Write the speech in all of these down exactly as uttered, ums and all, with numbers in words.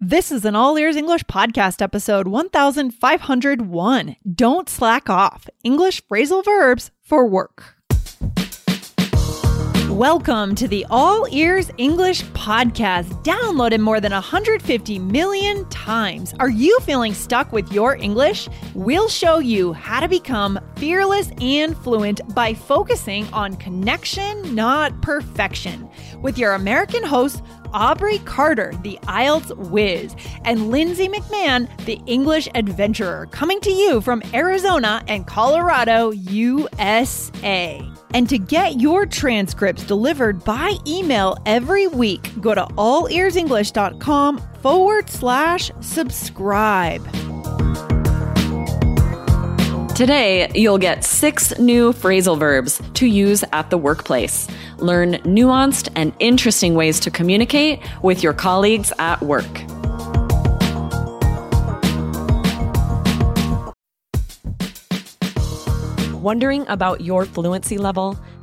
This is an All Ears English podcast episode one thousand five hundred one. Don't slack off. English phrasal verbs for work. Welcome to the All Ears English podcast, downloaded more than one hundred fifty million times. Are you feeling stuck with your English? We'll show you how to become fearless and fluent by focusing on connection, not perfection, with your American hosts, Aubrey Carter, the I E L T S whiz, and Lindsay McMahon, the English adventurer, coming to you from Arizona and Colorado, U S A. And to get your transcripts delivered by email every week, go to all ears english dot com forward slash subscribe. Today, you'll get six new phrasal verbs to use at the workplace. Learn nuanced and interesting ways to communicate with your colleagues at work. Wondering about your fluency level?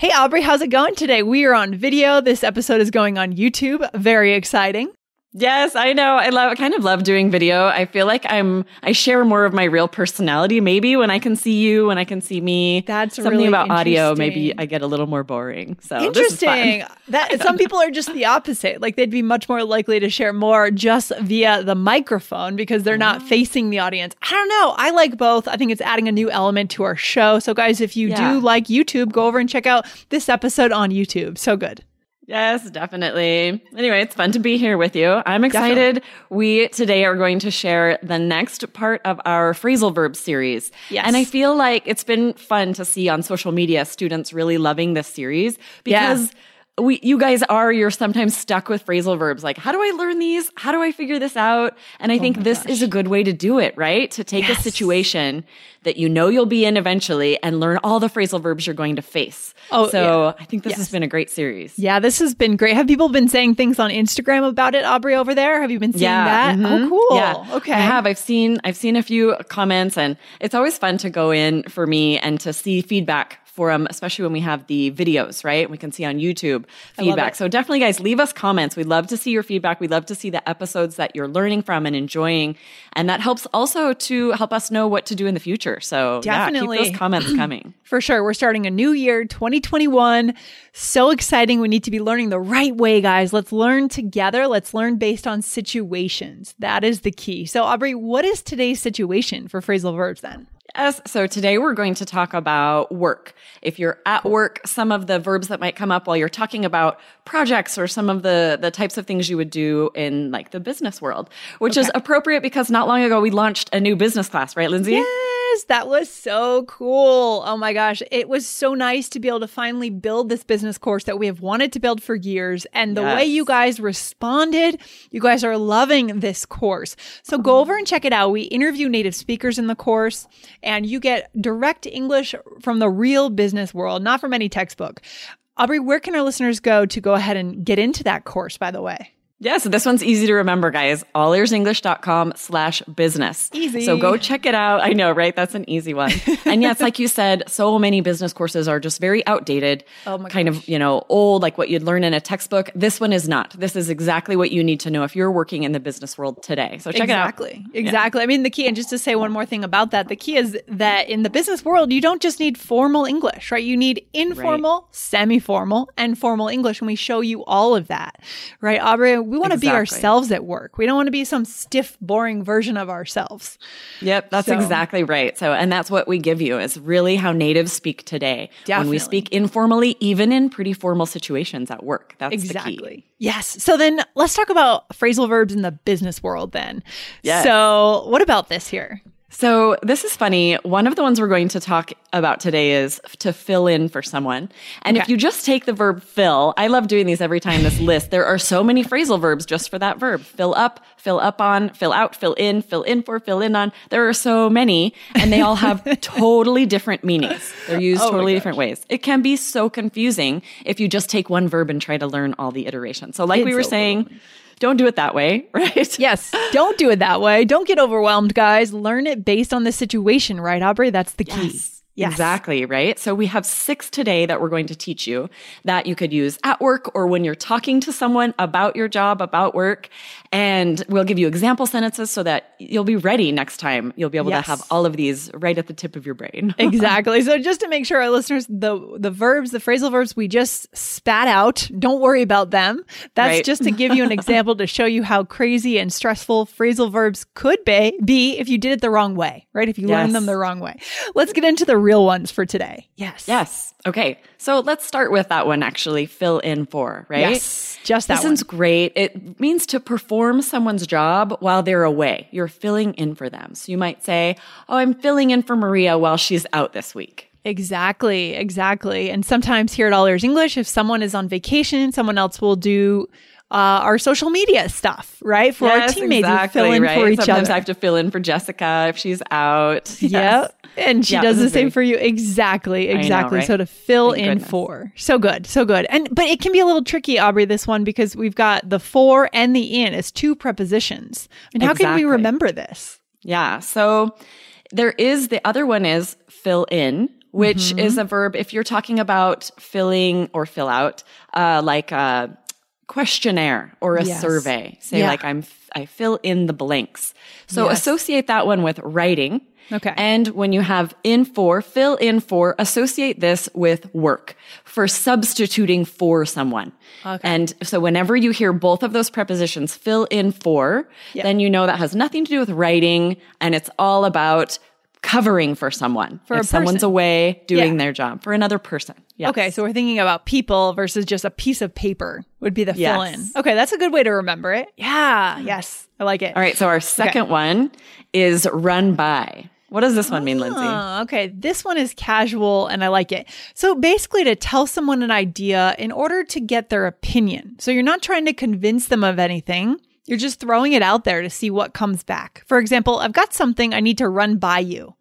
Hey, Aubrey, how's it going today? We are on video. This episode is going on YouTube. Very exciting. Yes, I know. I love, I kind of love doing video. I feel like I'm, I share more of my real personality maybe when I can see you, when I can see me. That's something really about audio. Maybe I get a little more boring. So interesting. This is that some know. People are just the opposite. Like they'd be much more likely to share more just via the microphone because they're oh. not facing the audience. I don't know. I like both. I think it's adding a new element to our show. So guys, if you yeah. do like YouTube, go over and check out this episode on YouTube. So good. Yes, definitely. Anyway, it's fun to be here with you. I'm excited. Definitely. We today are going to share the next part of our phrasal verb series. Yes. And I feel like it's been fun to see on social media students really loving this series because yeah. We, you guys are, you're sometimes stuck with phrasal verbs. Like, how do I learn these? How do I figure this out? And I oh think this gosh. is a good way to do it, right? To take yes. a situation that you know you'll be in eventually and learn all the phrasal verbs you're going to face. Oh, so yeah. I think this yes. has been a great series. Yeah, this has been great. Have people been saying things on Instagram about it, Aubrey, over there? Have you been seeing yeah. that? Mm-hmm. Oh, cool. Yeah. Okay. I have. I've seen, I've seen a few comments, and it's always fun to go in for me and to see feedback forum, especially when we have the videos, right? We can see on YouTube feedback. So definitely, guys, leave us comments. We'd love to see your feedback. We'd love to see the episodes that you're learning from and enjoying. And that helps also to help us know what to do in the future. So definitely yeah, keep those comments coming. For sure. We're starting a new year, twenty twenty-one. So exciting. We need to be learning the right way, guys. Let's learn together. Let's learn based on situations. That is the key. So Aubrey, what is today's situation for phrasal verbs then? Yes. So today we're going to talk about work. If you're at work, some of the verbs that might come up while you're talking about projects or some of the, the types of things you would do in like the business world, which okay. is appropriate because not long ago we launched a new business class, right, Lindsay? Yes, that was so cool. Oh my gosh. It was so nice to be able to finally build this business course that we have wanted to build for years. And the yes. way you guys responded, you guys are loving this course. So go over and check it out. We interview native speakers in the course. And you get direct English from the real business world, not from any textbook. Aubrey, where can our listeners go to go ahead and get into that course, by the way? Yeah, so this one's easy to remember, guys. all ears english dot com slash business. Easy. So go check it out. I know, right? That's an easy one. And yes, like you said, so many business courses are just very outdated, oh my kind gosh. of, you know, old, like what you'd learn in a textbook. This one is not. This is exactly what you need to know if you're working in the business world today. So check exactly. it out. Exactly. Exactly. Yeah. I mean, the key, and just to say one more thing about that, the key is that in the business world, you don't just need formal English, right? You need informal, right. semi-formal, and formal English. And we show you all of that, right, Aubrey? We want to exactly. be ourselves at work. We don't want to be some stiff, boring version of ourselves. Yep, that's so. exactly right. So, and that's what we give you is really how natives speak today. Definitely. When we speak informally, even in pretty formal situations at work. That's exactly. the key. Yes. So then let's talk about phrasal verbs in the business world then. Yes. So what about this here? So this is funny. One of the ones we're going to talk about today is to fill in for someone. And okay. if you just take the verb fill, I love doing these every time this list. There are so many phrasal verbs just for that verb. Fill up, fill up on, fill out, fill in, fill in for, fill in on. There are so many, and they all have totally different meanings. They're used oh totally different ways. It can be so confusing if you just take one verb and try to learn all the iterations. So like it's we were so saying... Cool. Don't do it that way, right? Yes. Don't do it that way. Don't get overwhelmed, guys. Learn it based on the situation, right, Aubrey? That's the key. Yes. Yes. Exactly, right? So we have six today that we're going to teach you that you could use at work or when you're talking to someone about your job, about work. And we'll give you example sentences so that you'll be ready next time. You'll be able yes. to have all of these right at the tip of your brain. Exactly. So just to make sure our listeners, the the verbs, the phrasal verbs we just spat out, don't worry about them. That's right. Just to give you an example to show you how crazy and stressful phrasal verbs could be, be if you did it the wrong way, right? If you yes. learned them the wrong way. Let's get into the real ones for today. Yes. Yes. Okay. So let's start with that one, actually. Fill in for, right? Yes. Just that this one. This one's great. It means to perform someone's job while they're away. You're filling in for them. So you might say, oh, I'm filling in for Maria while she's out this week. Exactly. Exactly. And sometimes here at All Ears English, if someone is on vacation, someone else will do Uh, our social media stuff, right? For yes, our teammates, exactly, we fill in right? for each Sometimes other. Sometimes I have to fill in for Jessica if she's out. Yes. Yeah. And she yeah, does the same very... for you. Exactly. Exactly. Know, right? So to fill Thank in goodness. For. So good. So good. And but it can be a little tricky, Aubrey, this one, because we've got the for and the in as two prepositions. And how exactly. can we remember this? Yeah. So there is, the other one is fill in, which mm-hmm. is a verb. If you're talking about filling or fill out, uh, like a questionnaire or a yes. survey. Say yeah. like I'm I fill in the blanks. So yes. associate that one with writing. Okay. And when you have in for, fill in for, associate this with work, for substituting for someone. Okay. And so whenever you hear both of those prepositions, fill in for, yep. then you know that has nothing to do with writing and it's all about covering for someone. For if a person. Someone's away doing yeah. their job for another person. Yes. Okay, so we're thinking about people versus just a piece of paper would be the yes. fill in. Okay, that's a good way to remember it. Yeah, yes, I like it. All right, so our second okay. one is run by. What does this one mean, oh, Lindsay? Okay, this one is casual and I like it. So basically to tell someone an idea in order to get their opinion. So you're not trying to convince them of anything. You're just throwing it out there to see what comes back. For example, I've got something I need to run by you.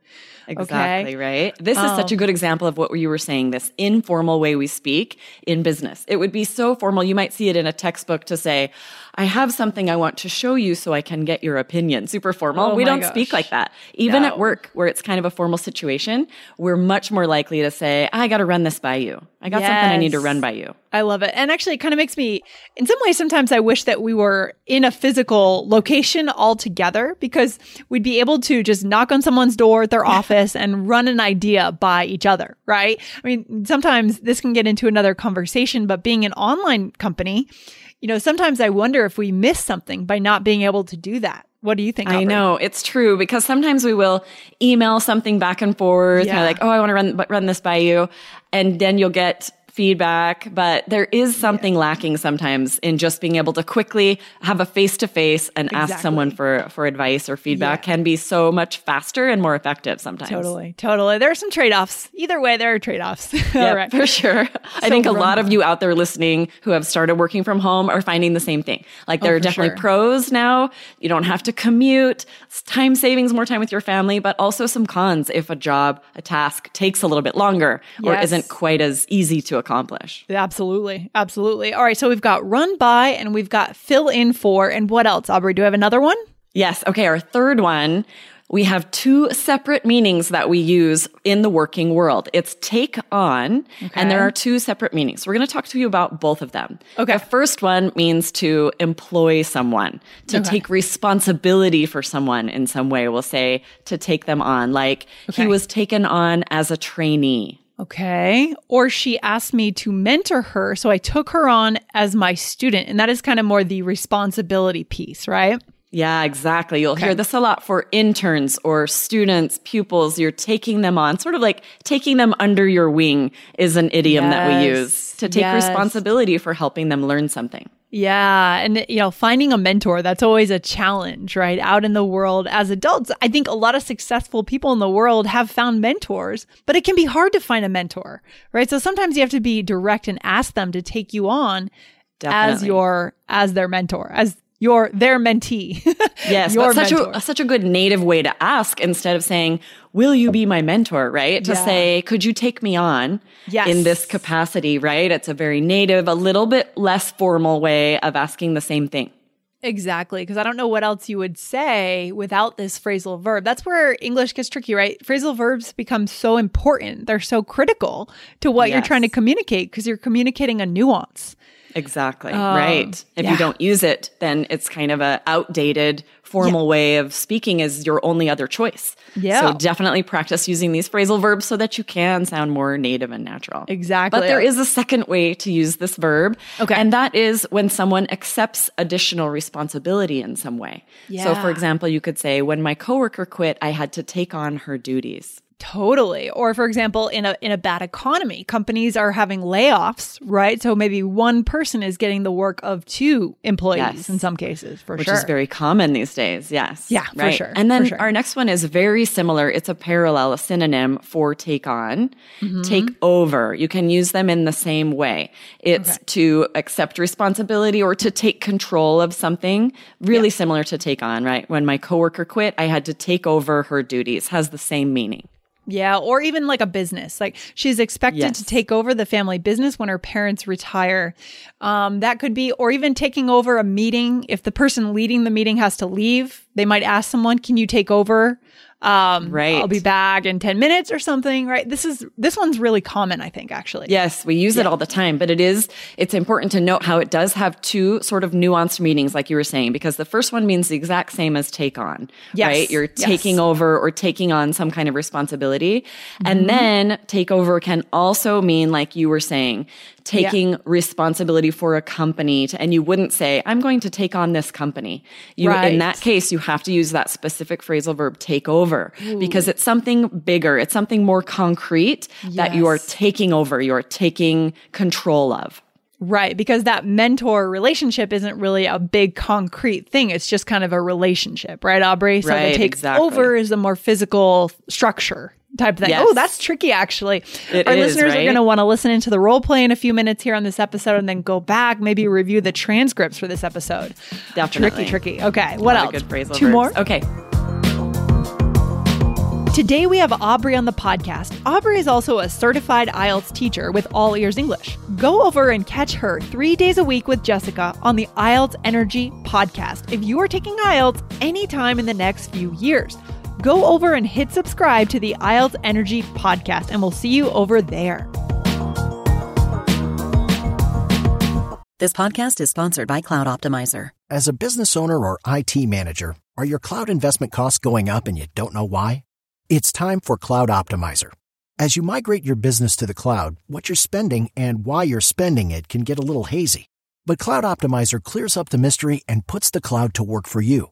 Exactly, okay. right? This um, is such a good example of what you were saying, this informal way we speak in business. It would be so formal. You might see it in a textbook to say, I have something I want to show you so I can get your opinion. Super formal. Oh we don't gosh. Speak like that. Even no. at work, where it's kind of a formal situation, we're much more likely to say, I got to run this by you. I got yes. something I need to run by you. I love it. And actually, it kind of makes me, in some ways, sometimes I wish that we were in a physical location altogether because we'd be able to just knock on someone's door at their office and run an idea by each other, right? I mean, sometimes this can get into another conversation, but being an online company, you know, sometimes I wonder if we miss something by not being able to do that. What do you think, Aubrey? I know, it's true, because sometimes we will email something back and forth, yeah. kind of like, oh, I want to run run this by you, and then you'll get feedback, but there is something yeah. lacking sometimes in just being able to quickly have a face-to-face and exactly. ask someone for, for advice or feedback yeah. can be so much faster and more effective sometimes. Totally, totally. There are some trade-offs. Either way, there are trade-offs. Yeah, right. For sure. So I think a lot of you out there listening who have started working from home are finding the same thing. Like there oh, are definitely sure. pros now. You don't have to commute. It's time savings, more time with your family, but also some cons if a job, a task takes a little bit longer yes. or isn't quite as easy to accomplish. accomplish. Absolutely. Absolutely. All right. So we've got run by and we've got fill in for. And what else, Aubrey? Do I have another one? Yes. Okay. Our third one, we have two separate meanings that we use in the working world. It's take on, okay. and there are two separate meanings. We're going to talk to you about both of them. Okay. The first one means to employ someone, to okay. take responsibility for someone in some way. We'll say to take them on, like okay. he was taken on as a trainee. Okay. Or she asked me to mentor her, so I took her on as my student. And that is kind of more the responsibility piece, right? Yeah, exactly. You'll okay. hear this a lot for interns or students, pupils. You're taking them on, sort of like taking them under your wing is an idiom yes. that we use to take yes. responsibility for helping them learn something. Yeah. And, you know, finding a mentor, that's always a challenge, right? Out in the world as adults, I think a lot of successful people in the world have found mentors, but it can be hard to find a mentor, right? So sometimes you have to be direct and ask them to take you on Definitely. as your, as their mentor, as your, their mentee. Yes. your but such a, such a good native way to ask instead of saying, will you be my mentor, right? To yeah. say, could you take me on yes. in this capacity, right? It's a very native, a little bit less formal way of asking the same thing. Exactly. Because I don't know what else you would say without this phrasal verb. That's where English gets tricky, right? Phrasal verbs become so important. They're so critical to what yes. you're trying to communicate because you're communicating a nuance. Exactly. Um, right. If yeah. you don't use it, then it's kind of an outdated formal yeah. way of speaking is your only other choice. Yeah. So definitely practice using these phrasal verbs so that you can sound more native and natural. Exactly. But there is a second way to use this verb. Okay. And that is when someone accepts additional responsibility in some way. Yeah. So for example, you could say, when my coworker quit, I had to take on her duties. Totally. Or for example, in a in a bad economy, companies are having layoffs, right? So maybe one person is getting the work of two employees yes. in some cases, for Which sure. Which is very common these days, yes. Yeah, right. for sure. And then sure. our next one is very similar. It's a parallel, a synonym for take on, mm-hmm. take over. You can use them in the same way. It's okay. to accept responsibility or to take control of something, really yeah. similar to take on, right? When my coworker quit, I had to take over her duties, has the same meaning. Yeah, or even like a business. Like she's expected yes. to take over the family business when her parents retire. Um, that could be, or even taking over a meeting. If the person leading the meeting has to leave, they might ask someone, can you take over? Um, right. I'll be back in ten minutes or something, right? This is, this one's really common, I think, actually. Yes, we use yeah. it all the time, but it is, it's important to note how it does have two sort of nuanced meanings, like you were saying, because the first one means the exact same as take on, yes. right? You're taking yes. over or taking on some kind of responsibility. Mm-hmm. And then take over can also mean, like you were saying, taking yeah. responsibility for a company to, and you wouldn't say, I'm going to take on this company. You, right. In that case, you have to use that specific phrasal verb, take over, Ooh. because it's something bigger. It's something more concrete yes. that you are taking over, you're taking control of. Right, because that mentor relationship isn't really a big concrete thing. It's just kind of a relationship, right, Aubrey? So right, the take exactly. over is a more physical structure type thing. Yes. Oh, that's tricky, actually. It Our is, listeners right? are going to want to listen into the role play in a few minutes here on this episode and then go back, maybe review the transcripts for this episode. Definitely. Tricky, tricky. Okay, what else? Good phrasal Two verbs. more? Okay. Today we have Aubrey on the podcast. Aubrey is also a certified I E L T S teacher with All Ears English. Go over and catch her three days a week with Jessica on the I E L T S Energy podcast. If you are taking I E L T S anytime in the next few years, go over and hit subscribe to the I E L T S Energy podcast, and we'll see you over there. This podcast is sponsored by Cloud Optimizer. As a business owner or I T manager, are your cloud investment costs going up and you don't know why? It's time for Cloud Optimizer. As you migrate your business to the cloud, what you're spending and why you're spending it can get a little hazy. But Cloud Optimizer clears up the mystery and puts the cloud to work for you.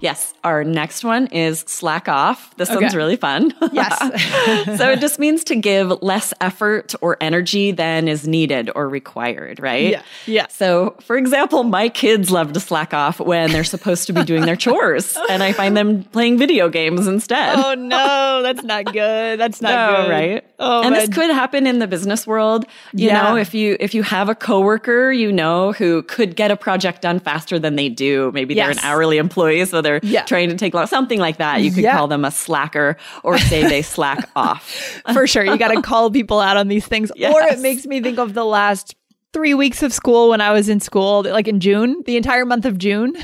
Yes. Our next one is slack off. This okay. one's really fun. Yes. So it just means to give less effort or energy than is needed or required, right? Yeah. yeah. So for example, my kids love to slack off when they're supposed to be doing their chores and I find them playing video games instead. Oh no, that's not good. That's not no, good. Right? Oh, and man. This could happen in the business world. You yeah. know, if you, if you have a coworker, you know, who could get a project done faster than they do. Maybe yes. they're an hourly employee. So they're yeah. trying to take long, something like that. You could yeah. call them a slacker or say they slack off. For sure. You got to call people out on these things. Yes. Or it makes me think of the last three weeks of school when I was in school, like in June, the entire month of June,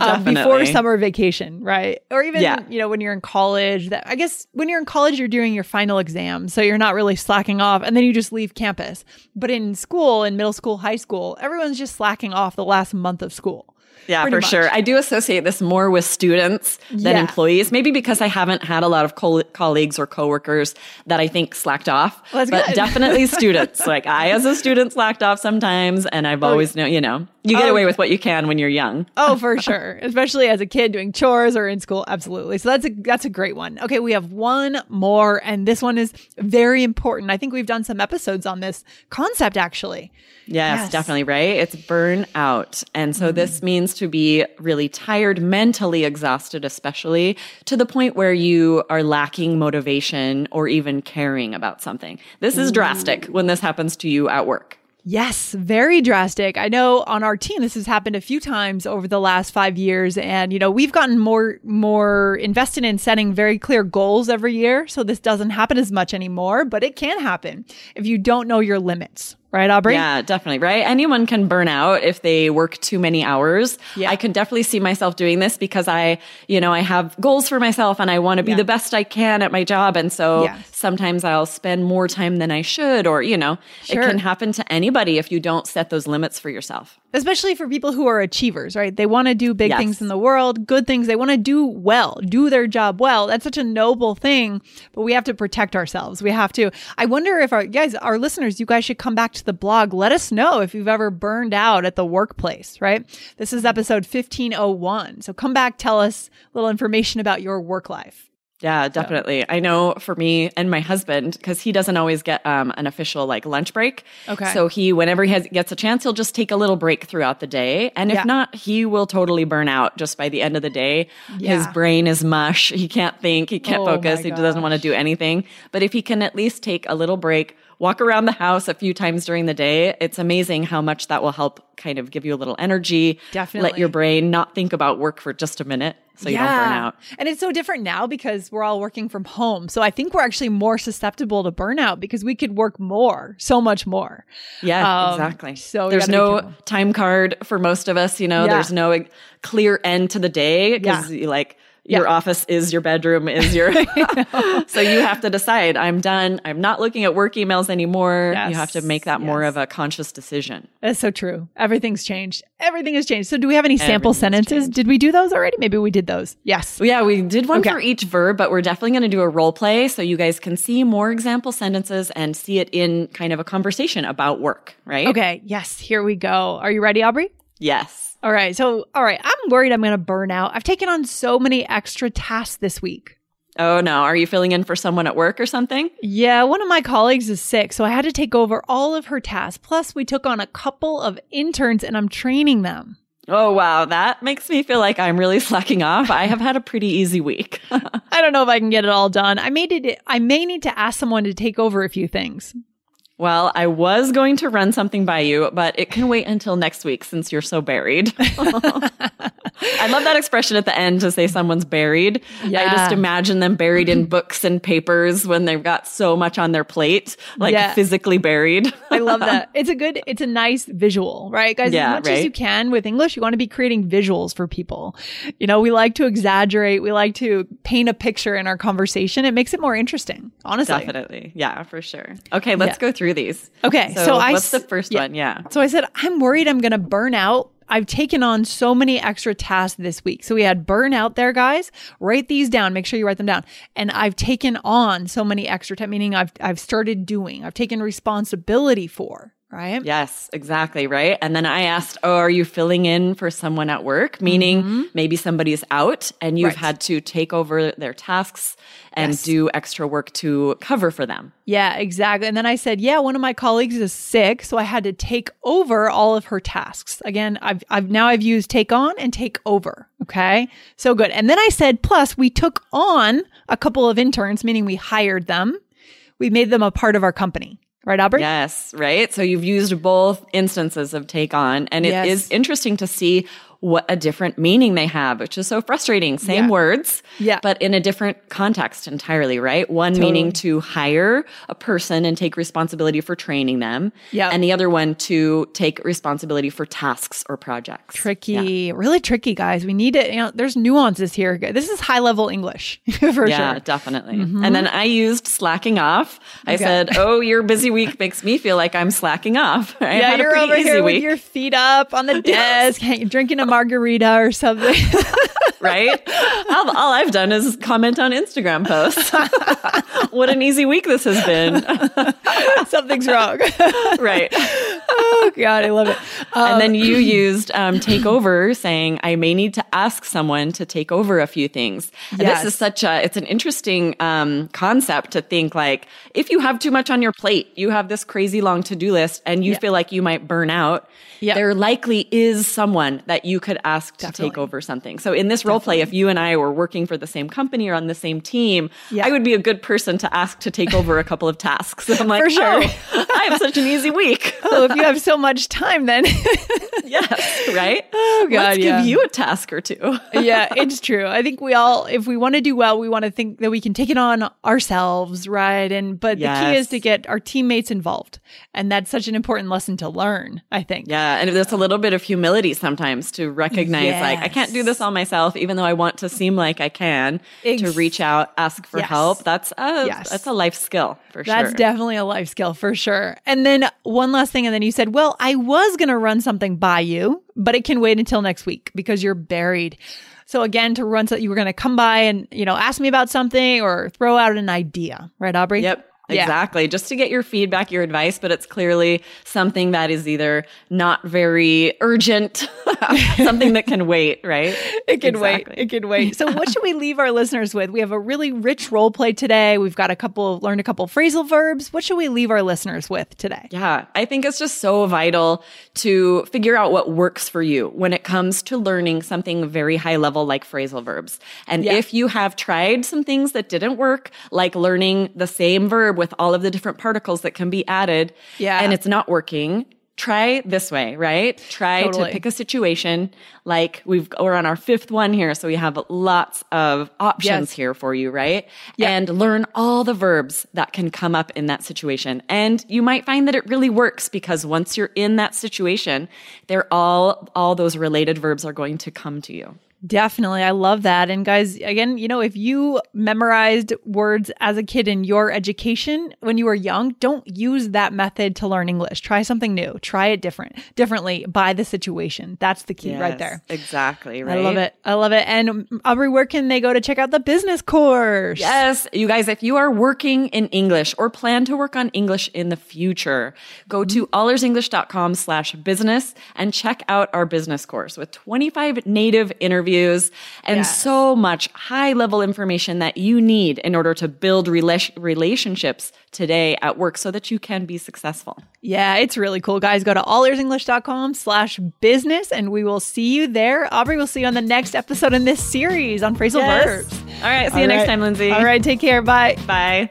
um, before summer vacation, right? Or even, yeah. you know, when you're in college, that I guess when you're in college, you're doing your final exam. So you're not really slacking off and then you just leave campus. But in school, in middle school, high school, everyone's just slacking off the last month of school. Yeah, for much. Sure. I do associate this more with students than yeah. employees, maybe because I haven't had a lot of co- colleagues or coworkers that I think slacked off, well, but good. Definitely students. Like I, as a student, slacked off sometimes, and I've oh, always known, you know, you get oh, away with what you can when you're young. Oh, for sure. Especially as a kid doing chores or in school. Absolutely. So that's a, that's a great one. Okay. We have one more, and this one is very important. I think we've done some episodes on this concept, actually. Yes, yes. Definitely. Right. It's burnout. And so mm. this means to be really tired, mentally exhausted, especially to the point where you are lacking motivation or even caring about something. This is drastic when this happens to you at work. Yes, very drastic. I know on our team, this has happened a few times over the last five years. And, you know, we've gotten more more invested in setting very clear goals every year. So this doesn't happen as much anymore, but it can happen if you don't know your limits. Right, Aubrey? Yeah, definitely. Right. Anyone can burn out if they work too many hours. Yeah. I can definitely see myself doing this because I, you know, I have goals for myself and I want to be yeah. the best I can at my job. And so yes. sometimes I'll spend more time than I should, or, you know, sure. it can happen to anybody if you don't set those limits for yourself. Especially for people who are achievers, right? They want to do big yes. things in the world, good things. They want to do well, do their job well. That's such a noble thing, but we have to protect ourselves. We have to. I wonder if our guys, our listeners, you guys should come back to the blog. Let us know if you've ever burned out at the workplace, right? This is episode fifteen oh one. So come back, tell us a little information about your work life. Yeah, definitely. So. I know for me and my husband, because he doesn't always get um, an official like lunch break. Okay. So he, whenever he has, gets a chance, he'll just take a little break throughout the day. And if yeah. not, he will totally burn out just by the end of the day. Yeah. His brain is mush. He can't think. He can't oh focus. He doesn't want to do anything. But if he can at least take a little break, walk around the house a few times during the day, it's amazing how much that will help kind of give you a little energy. Definitely. Let your brain not think about work for just a minute. So you yeah. don't burn out. And it's so different now because we're all working from home. So I think we're actually more susceptible to burnout because we could work more, so much more. Yeah, um, exactly. So there's no time card for most of us. You know, yeah. there's no like, clear end to the day because yeah. like your yeah. office is your bedroom is your. So you have to decide. I'm done. I'm not looking at work emails anymore. Yes. You have to make that yes. more of a conscious decision. That's so true. Everything's changed. Everything has changed. So do we have any sample sentences? Changed. Did we do those already? Maybe we did those. Yes. Yeah, we did one okay. for each verb, but we're definitely going to do a role play so you guys can see more example sentences and see it in kind of a conversation about work, right? Okay. Yes. Here we go. Are you ready, Aubrey? Yes. All right. So, all right. I'm worried I'm going to burn out. I've taken on so many extra tasks this week. Oh, no. Are you filling in for someone at work or something? Yeah. One of my colleagues is sick, so I had to take over all of her tasks. Plus, we took on a couple of interns and I'm training them. Oh, wow. That makes me feel like I'm really slacking off. I have had a pretty easy week. I don't know if I can get it all done. I may, did, I may need to ask someone to take over a few things. Well, I was going to run something by you, but it can wait until next week since you're so buried. I love that expression at the end to say someone's buried. Yeah. I just imagine them buried in books and papers when they've got so much on their plate, like yeah. physically buried. I love that. It's a good, it's a nice visual, right? Guys, yeah, as much right? as you can with English, you want to be creating visuals for people. You know, we like to exaggerate. We like to paint a picture in our conversation. It makes it more interesting, honestly. Definitely. Yeah, for sure. Okay, let's yeah. go through these. Okay. So, so I, what's the first yeah. one? Yeah. So I said, I'm worried I'm going to burn out. I've taken on so many extra tasks this week. So we had burnout there, guys. Write these down. Make sure you write them down. And I've taken on so many extra tasks, meaning I've I've started doing, I've taken responsibility for, right? Yes, exactly, right? And then I asked, oh, are you filling in for someone at work? Meaning mm-hmm. maybe somebody's out and you've right. had to take over their tasks and yes. do extra work to cover for them. Yeah, exactly. And then I said, yeah, one of my colleagues is sick, so I had to take over all of her tasks. Again, I've I've now I've used take on and take over. Okay, so good. And then I said, plus we took on a couple of interns, meaning we hired them. We made them a part of our company. Right, Aubrey? Yes, right. So you've used both instances of take on. And it yes. is interesting to see what a different meaning they have, which is so frustrating. Same yeah. words, yeah. but in a different context entirely, right? One totally. meaning to hire a person and take responsibility for training them, yeah. and the other one to take responsibility for tasks or projects. Tricky, yeah. really tricky, guys. We need it. You know, there's nuances here. This is high-level English, for yeah, sure. Yeah, definitely. Mm-hmm. And then I used slacking off. I okay. said, oh, your busy week makes me feel like I'm slacking off. I yeah, you're over here week. with your feet up on the desk, drinking a margarita or something. Right? All, all I've done is comment on Instagram posts. What an easy week this has been. Something's wrong. Right. Oh, God, I love it. Um, and then you used um, take over, saying, I may need to ask someone to take over a few things. And yes. this is such a, it's an interesting um, concept to think like, if you have too much on your plate, you have this crazy long to-do list, and you yep. feel like you might burn out, yep. there likely is someone that you could ask to Definitely. take over something. So in this role play, if you and I were working for the same company or on the same team, yeah. I would be a good person to ask to take over a couple of tasks. I'm like, for sure. Oh, I have such an easy week. Oh, if you have so much time, then. Yes, right? Oh, God, Let's yeah. give you a task or two. Yeah, it's true. I think we all, if we want to do well, we want to think that we can take it on ourselves, right? And But yes. the key is to get our teammates involved. And that's such an important lesson to learn, I think. Yeah, and there's a little bit of humility sometimes to recognize, yes. like, I can't do this all myself. Even though I want to seem like I can, Ex- to reach out, ask for yes. help. That's a, yes. that's a life skill for that's sure. That's definitely a life skill for sure. And then one last thing. And then you said, well, I was going to run something by you, but it can wait until next week because you're buried. So again, to run something, you were going to come by and, you know, ask me about something or throw out an idea. Right, Aubrey? Yep. Yeah. Exactly. Just to get your feedback, your advice, but it's clearly something that is either not very urgent, something that can wait, right? It can exactly. wait. It can wait. So what should we leave our listeners with? We have a really rich role play today. We've got a couple, learned a couple phrasal verbs. What should we leave our listeners with today? Yeah, I think it's just so vital to figure out what works for you when it comes to learning something very high level like phrasal verbs. And yeah. if you have tried some things that didn't work, like learning the same verb with all of the different particles that can be added, yeah. and it's not working, try this way, right? Try totally. to pick a situation. Like we've, we're on our fifth one here, so we have lots of options yes. here for you, right? Yep. And learn all the verbs that can come up in that situation. And you might find that it really works because once you're in that situation, they're all, all those related verbs are going to come to you. Definitely. I love that. And guys, again, you know, if you memorized words as a kid in your education when you were young, don't use that method to learn English. Try something new. Try it different, differently by the situation. That's the key yes, right there. Exactly. Right. I love it. I love it. And Aubrey, where can they go to check out the business course? Yes. You guys, if you are working in English or plan to work on English in the future, go to all ears english dot com slash business and check out our business course with twenty-five native interviews. Views and yes. so much high-level information that you need in order to build rela- relationships today at work so that you can be successful. Yeah, it's really cool, guys. Go to all ears english dot com slash business, and we will see you there. Aubrey, we'll see you on the next episode in this series on phrasal yes. verbs. All right, see All you right. next time, Lindsay. All right, take care. Bye. Bye.